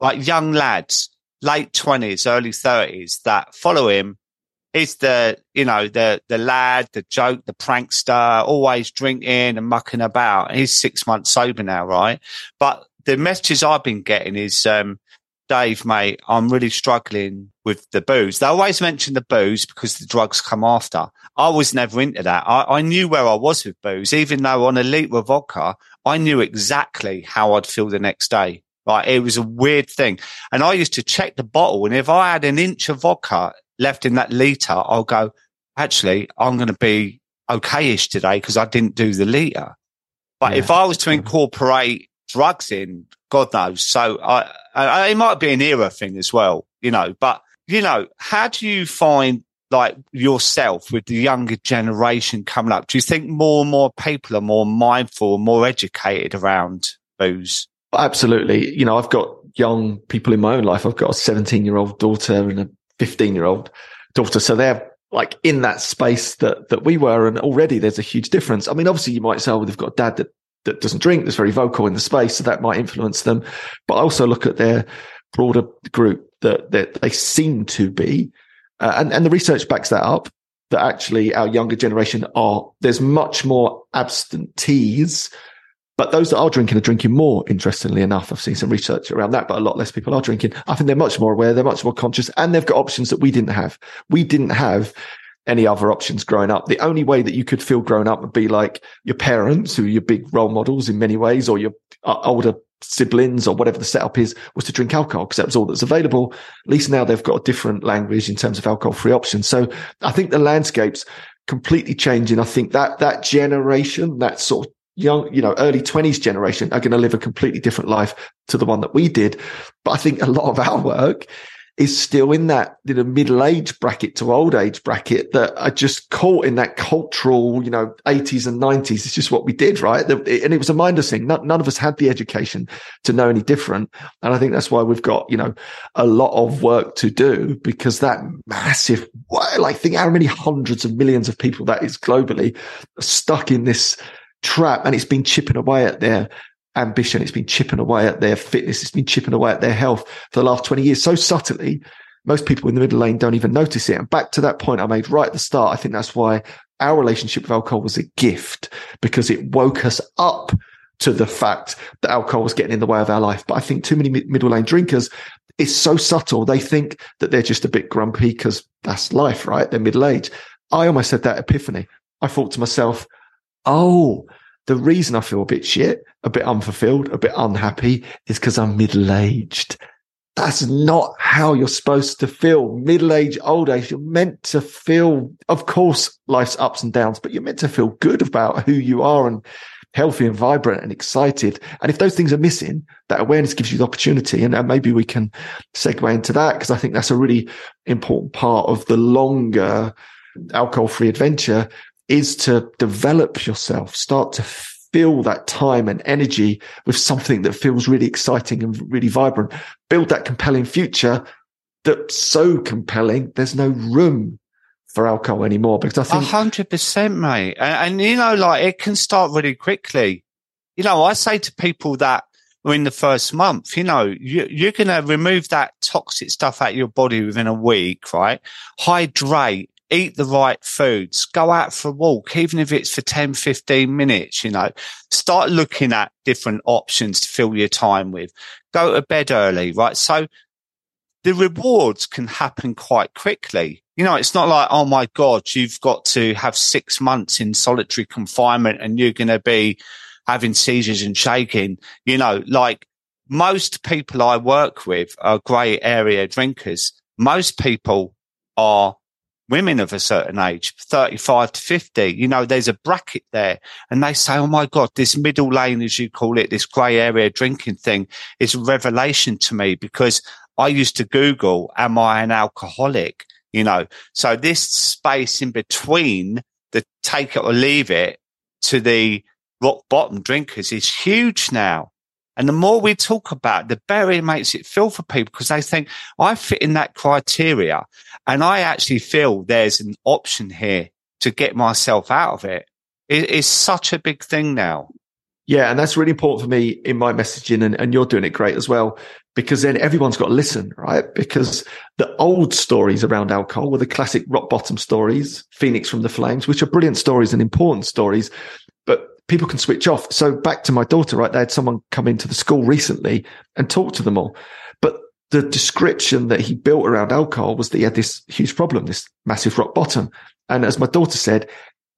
Like young lads, late twenties, early thirties, that follow him. It's the, you know, the, the lad, the joke, the prankster, always drinking and mucking about. He's six months sober now, right? But the messages I've been getting is, um, Dave, mate, I'm really struggling with the booze. They always mention the booze because the drugs come after. I was never into that. I, I knew where I was with booze, even though on a litre of vodka, I knew exactly how I'd feel the next day. Like, it was a weird thing. And I used to check the bottle. And if I had an inch of vodka left in that litre, I'll go, actually, I'm going to be okay-ish today because I didn't do the litre. But yeah. If I was to incorporate drugs in, God knows. So I, I, it might be an era thing as well, you know, but you know, how do you find like yourself with the younger generation coming up? Do you think more and more people are more mindful, more educated around booze? Absolutely. You know, I've got young people in my own life. I've got a seventeen year old daughter and a fifteen year old daughter. So they're like in that space that, that we were. And already there's a huge difference. I mean, obviously you might say, well, they've got a dad that, that doesn't drink, that's very vocal in the space. So that might influence them. But I also look at their broader group that, that they seem to be. Uh, and, and the research backs that up, that actually our younger generation are, there's much more absentees, but those that are drinking are drinking more, interestingly enough. I've seen some research around that, but a lot less people are drinking. I think they're much more aware. They're much more conscious, and they've got options that we didn't have. We didn't have any other options growing up. The only way that you could feel grown up would be like your parents, who are your big role models in many ways, or your older siblings, or whatever the setup is, was to drink alcohol because that was all that's available. At least now they've got a different language in terms of alcohol-free options. So I think the landscape's completely changing. I think that that generation, that sort of young, you know, early twenties generation are going to live a completely different life to the one that we did. But I think a lot of our work is still in that, you know, middle age bracket to old age bracket that are just caught in that cultural, you know, eighties and nineties. It's just what we did, right? And it was a mindless thing. None of us had the education to know any different. And I think that's why we've got, you know, a lot of work to do, because that massive, like, think how many hundreds of millions of people that is globally stuck in this trap, and it's been chipping away at their ambition, it's been chipping away at their fitness, it's been chipping away at their health for the last twenty years, so subtly most people in the middle lane don't even notice it. And back to that point I made right at the start, I think that's why our relationship with alcohol was a gift, because it woke us up to the fact that alcohol was getting in the way of our life. But I think too many middle lane drinkers, it's so subtle, they think that they're just a bit grumpy because that's life, right? They're middle age. I almost had that epiphany. I thought to myself, oh, the reason I feel a bit shit, a bit unfulfilled, a bit unhappy is because I'm middle-aged. That's not how you're supposed to feel. Middle-age, old age, you're meant to feel, of course, life's ups and downs, but you're meant to feel good about who you are and healthy and vibrant and excited. And if those things are missing, that awareness gives you the opportunity. And, and maybe we can segue into that, because I think that's a really important part of the longer alcohol-free adventure, is to develop yourself, start to fill that time and energy with something that feels really exciting and really vibrant. Build that compelling future that's so compelling, there's no room for alcohol anymore. Because I think one hundred percent, mate. And, and, you know, like, it can start really quickly. You know, I say to people that are in the first month, you know, you, you're going to remove that toxic stuff out of your body within a week, right? Hydrate. Eat the right foods, go out for a walk, even if it's for ten, fifteen minutes, you know, start looking at different options to fill your time with, go to bed early, right? So the rewards can happen quite quickly. You know, it's not like, oh my God, you've got to have six months in solitary confinement and you're going to be having seizures and shaking, you know, like most people I work with are grey area drinkers. Most people are women of a certain age, thirty-five to fifty, you know, there's a bracket there, and they say, oh my God, this middle lane, as you call it, this grey area drinking thing is a revelation to me, because I used to Google, am I an alcoholic? You know, so this space in between the take it or leave it to the rock bottom drinkers is huge now. And the more we talk about, the better it makes it feel for people, because they think, I fit in that criteria and I actually feel there's an option here to get myself out of it. It is such a big thing now. Yeah, and that's really important for me in my messaging, and, and you're doing it great as well, because then everyone's got to listen, right? Because the old stories around alcohol were the classic rock bottom stories, Phoenix from the Flames, which are brilliant stories and important stories, but people can switch off. So back to my daughter, right? They had someone come into the school recently and talk to them all. But the description that he built around alcohol was that he had this huge problem, this massive rock bottom. And as my daughter said,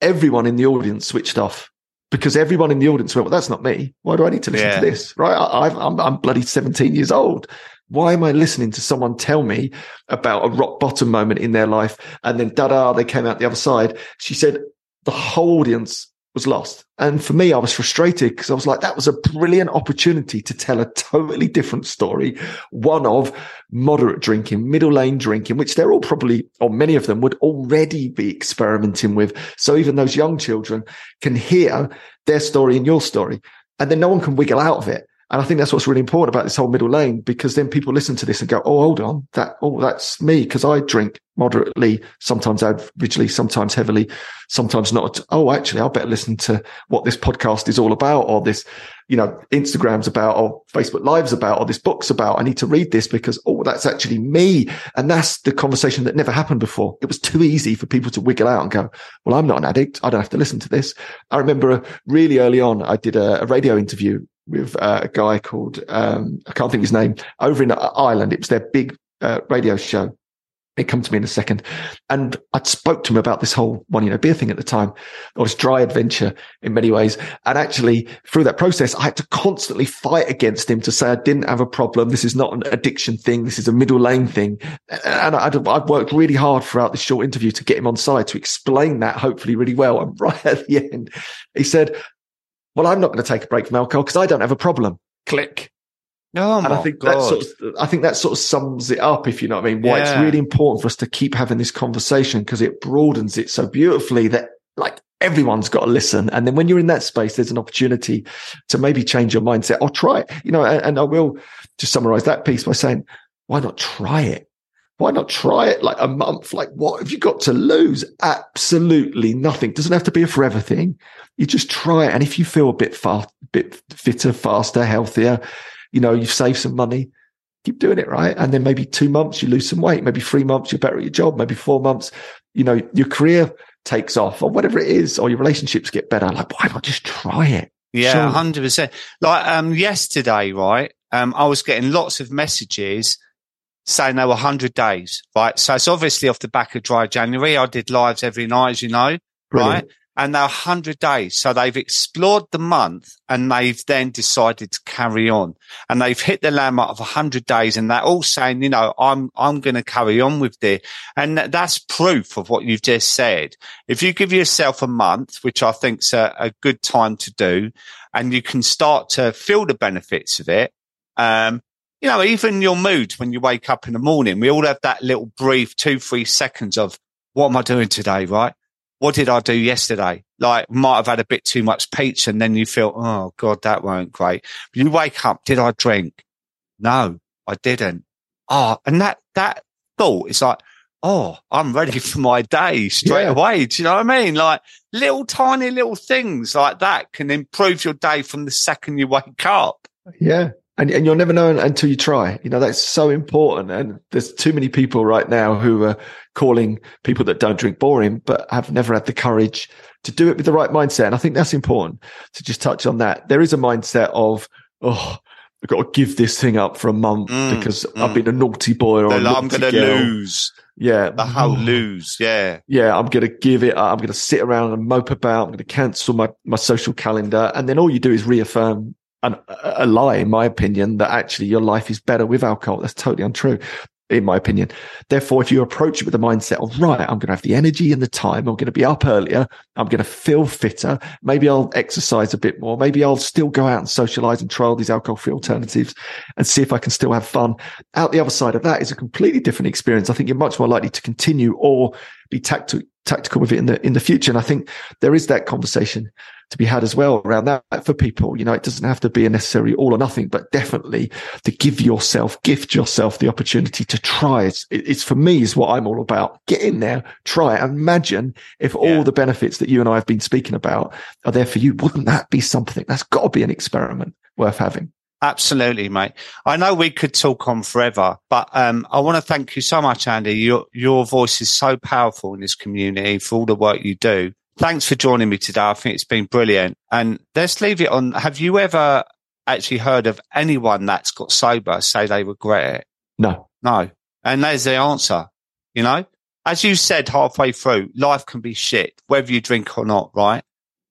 everyone in the audience switched off, because everyone in the audience went, well, that's not me. Why do I need to listen yeah. to this? Right? I, I've, I'm, I'm bloody seventeen years old. Why am I listening to someone tell me about a rock bottom moment in their life? And then da-da, they came out the other side. She said the whole audience was lost. And for me, I was frustrated, because I was like, that was a brilliant opportunity to tell a totally different story, one of moderate drinking, middle lane drinking, which they're all probably, or many of them would already be experimenting with. So even those young children can hear their story and your story, and then no one can wiggle out of it. And I think that's what's really important about this whole middle lane, because then people listen to this and go, oh, hold on, that, oh, that's me, because I drink moderately, sometimes averagely, sometimes heavily, sometimes not. Oh, actually, I better listen to what this podcast is all about, or this, you know, Instagram's about, or Facebook Live's about, or this book's about. I need to read this, because, oh, that's actually me. And that's the conversation that never happened before. It was too easy for people to wiggle out and go, well, I'm not an addict, I don't have to listen to this. I remember really early on, I did a, a radio interview with uh, a guy called, um, I can't think of his name, over in Ireland. It was their big uh, radio show. It come to me in a second. And I'd spoke to him about this whole One Year No Beer thing at the time, or this Dry adventure in many ways. And actually, through that process, I had to constantly fight against him to say I didn't have a problem. This is not an addiction thing. This is a middle lane thing. And I'd, I'd worked really hard throughout this short interview to get him on side, to explain that hopefully really well. And right at the end, he said, well, I'm not going to take a break from alcohol because I don't have a problem. Click. Oh my and I think God. That sort of, I think that sort of sums it up, if you know what I mean. Why yeah. it's really important for us to keep having this conversation, because it broadens it so beautifully that like everyone's got to listen. And then when you're in that space, there's an opportunity to maybe change your mindset or try it. You know, and, and I will just summarize that piece by saying, why not try it? Why not try it like a month? Like, what have you got to lose? Absolutely nothing. It doesn't have to be a forever thing. You just try it. And if you feel a bit far, bit fitter, faster, healthier, you know, you've saved some money, keep doing it, right? And then maybe two months, you lose some weight. Maybe three months, you're better at your job. Maybe four months, you know, your career takes off or whatever it is, or your relationships get better. Like, why not just try it? Yeah, one hundred percent. Sure. Like um, yesterday, right, um, I was getting lots of messages saying they were one hundred days, right? So it's obviously off the back of Dry January. I did lives every night, as you know, Brilliant. Right? And they're one hundred days. So they've explored the month and they've then decided to carry on. And they've hit the landmark of one hundred days and they're all saying, you know, I'm I'm going to carry on with this. And that's proof of what you've just said. If you give yourself a month, which I think's a, a good time to do, and you can start to feel the benefits of it, um, you know, even your mood when you wake up in the morning, we all have that little brief two, three seconds of what am I doing today, right? What did I do yesterday? Like, might have had a bit too much pizza and then you feel, oh, God, that weren't great. But you wake up, did I drink? No, I didn't. Oh, and that that thought is like, oh, I'm ready for my day straight yeah. away. Do you know what I mean? Like, little tiny little things like that can improve your day from the second you wake up. Yeah. And, and you'll never know until you try. You know, that's so important. And there's too many people right now who are calling people that don't drink boring, but have never had the courage to do it with the right mindset. And I think that's important to just touch on that. There is a mindset of, oh, I've got to give this thing up for a month mm, because mm. I've been a naughty boy, or no, I'm going to lose. Yeah. The whole lose. Yeah. Yeah. I'm going to give it up. I'm going to sit around and mope about. I'm going to cancel my, my social calendar. And then all you do is reaffirm And a lie, in my opinion, that actually your life is better with alcohol. That's totally untrue, in my opinion. Therefore, if you approach it with the mindset of, right, I'm going to have the energy and the time, I'm going to be up earlier, I'm going to feel fitter, maybe I'll exercise a bit more, maybe I'll still go out and socialize and try all these alcohol-free alternatives and see if I can still have fun. Out the other side of that is a completely different experience. I think you're much more likely to continue or be tactical. tactical with it in the in the future. And I think there is that conversation to be had as well around that for people. You know, it doesn't have to be a necessary all or nothing, but definitely to give yourself, gift yourself the opportunity to try. It's, it's for me is what I'm all about. Get in there, try it. Imagine if all yeah. the benefits that you and I have been speaking about are there for you. Wouldn't that be something? That's got to be an experiment worth having. Absolutely, mate. I know we could talk on forever, but um, I want to thank you so much, Andy. Your your voice is so powerful in this community for all the work you do. Thanks for joining me today. I think it's been brilliant. And let's leave it on. Have you ever actually heard of anyone that's got sober say they regret it? No. No. And there's the answer. You know, as you said halfway through, life can be shit, whether you drink or not, right?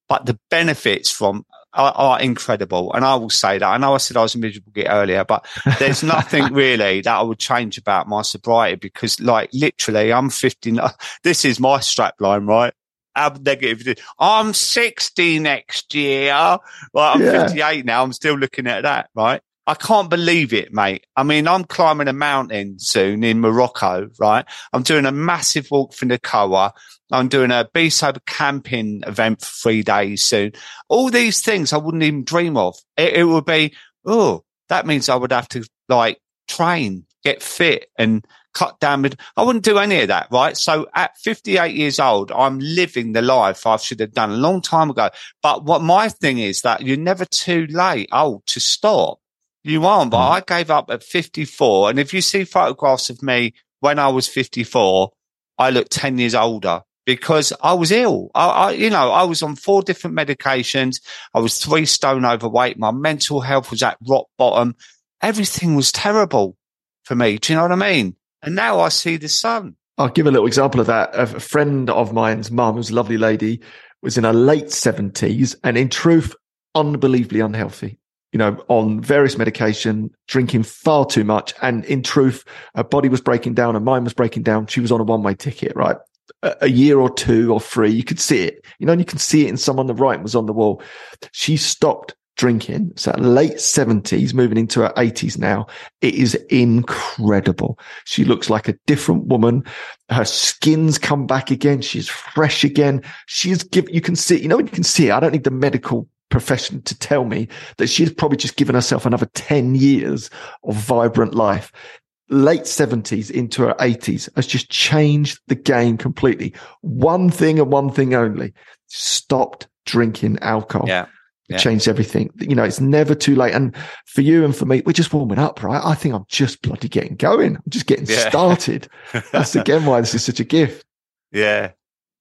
But the benefits from Are, are incredible. And I will say that. I know I said I was a miserable git earlier, but there's nothing really that I would change about my sobriety, because like literally I'm fifty-nine. This is my strap line, right? I'm negative. I'm sixty next year. Well, I'm yeah. fifty-eight now. I'm still looking at that, right? I can't believe it, mate. I mean, I'm climbing a mountain soon in Morocco, right? I'm doing a massive walk for Nakoa. I'm doing a Be Sober camping event for three days soon. All these things I wouldn't even dream of. It, it would be, oh, that means I would have to like train, get fit and cut down. I wouldn't do any of that, right? So at fifty-eight years old, I'm living the life I should have done a long time ago. But what my thing is that you're never too late old to stop. You aren't, but I gave up at fifty-four. And if you see photographs of me when I was fifty-four, I looked ten years older because I was ill. I, I, you know, I was on four different medications. I was three stone overweight. My mental health was at rock bottom. Everything was terrible for me. Do you know what I mean? And now I see the sun. I'll give a little example of that. A friend of mine's mum, who's a lovely lady, was in her late seventies and in truth, unbelievably unhealthy. You know, on various medication, drinking far too much. And in truth, her body was breaking down and mine was breaking down. She was on a one-way ticket, right? A, a year or two or three, you could see it. You know, and you can see it in someone. The writing was on the wall. She stopped drinking. So late seventies, moving into her eighties now. It is incredible. She looks like a different woman. Her skin's come back again. She's fresh again. She's given, you can see, you know, you can see, I don't need the medical profession to tell me that she's probably just given herself another ten years of vibrant life. Late seventies into her eighties has just changed the game completely. One thing and one thing only, stopped drinking alcohol. Yeah. Yeah. Changed everything. You know, it's never too late. And for you and for me, we're just warming up, right? I think I'm just bloody getting going. I'm just getting yeah. started. That's again why this is such a gift. Yeah.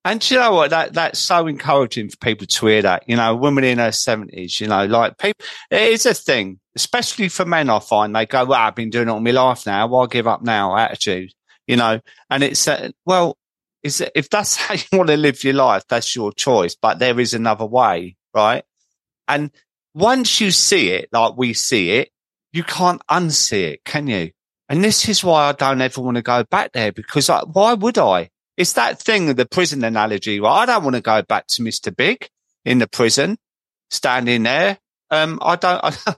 And do you know what? That that's so encouraging for people to hear that. You know, women in their seventies, you know, like people, it is a thing, especially for men. I find they go, well, I've been doing it all my life now. Why give up now? Attitude, you know, and it's, uh, well, it's, if that's how you want to live your life, that's your choice, but there is another way, right? And once you see it, like we see it, you can't unsee it, can you? And this is why I don't ever want to go back there, because like, why would I? It's that thing of the prison analogy. Well, I don't want to go back to Mister Big in the prison, standing there. Um, I don't, I,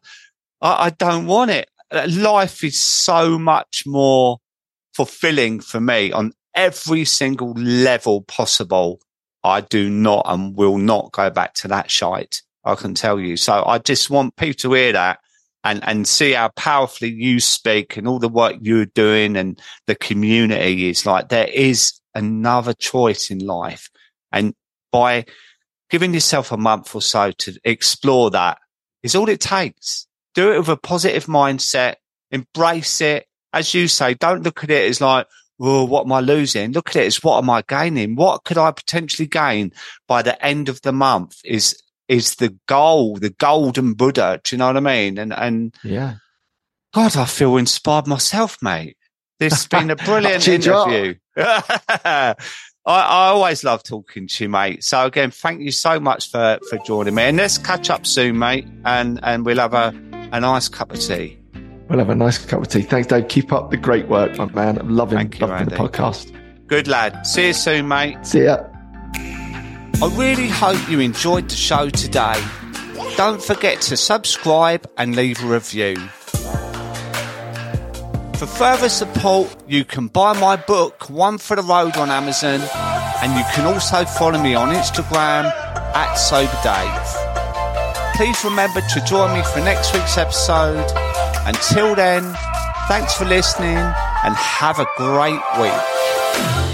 I don't want it. Life is so much more fulfilling for me on every single level possible. I do not and will not go back to that shite. I can tell you. So I just want people to hear that and, and see how powerfully you speak and all the work you're doing and the community is like, there is another choice in life, and by giving yourself a month or so to explore that is all it takes. Do it with a positive mindset, embrace it. As you say, don't look at it as like, oh, what am I losing? Look at it as, what am I gaining? What could I potentially gain by the end of the month is is the goal, the Golden Buddha. Do you know what I mean? And and yeah, God, I feel inspired myself, mate. This has been a brilliant interview. I, I always love talking to you, mate. So again, thank you so much for, for joining me. And let's catch up soon, mate. And and we'll have a, a nice cup of tea. We'll have a nice cup of tea. Thanks, Dave. Keep up the great work, my man. I'm loving, thank you, loving the podcast. Good lad. See you soon, mate. See ya. I really hope you enjoyed the show today. Don't forget to subscribe and leave a review. For further support, you can buy my book, One For The Road, on Amazon, and you can also follow me on Instagram at Sober Dave. Please remember to join me for next week's episode. Until then, thanks for listening and have a great week.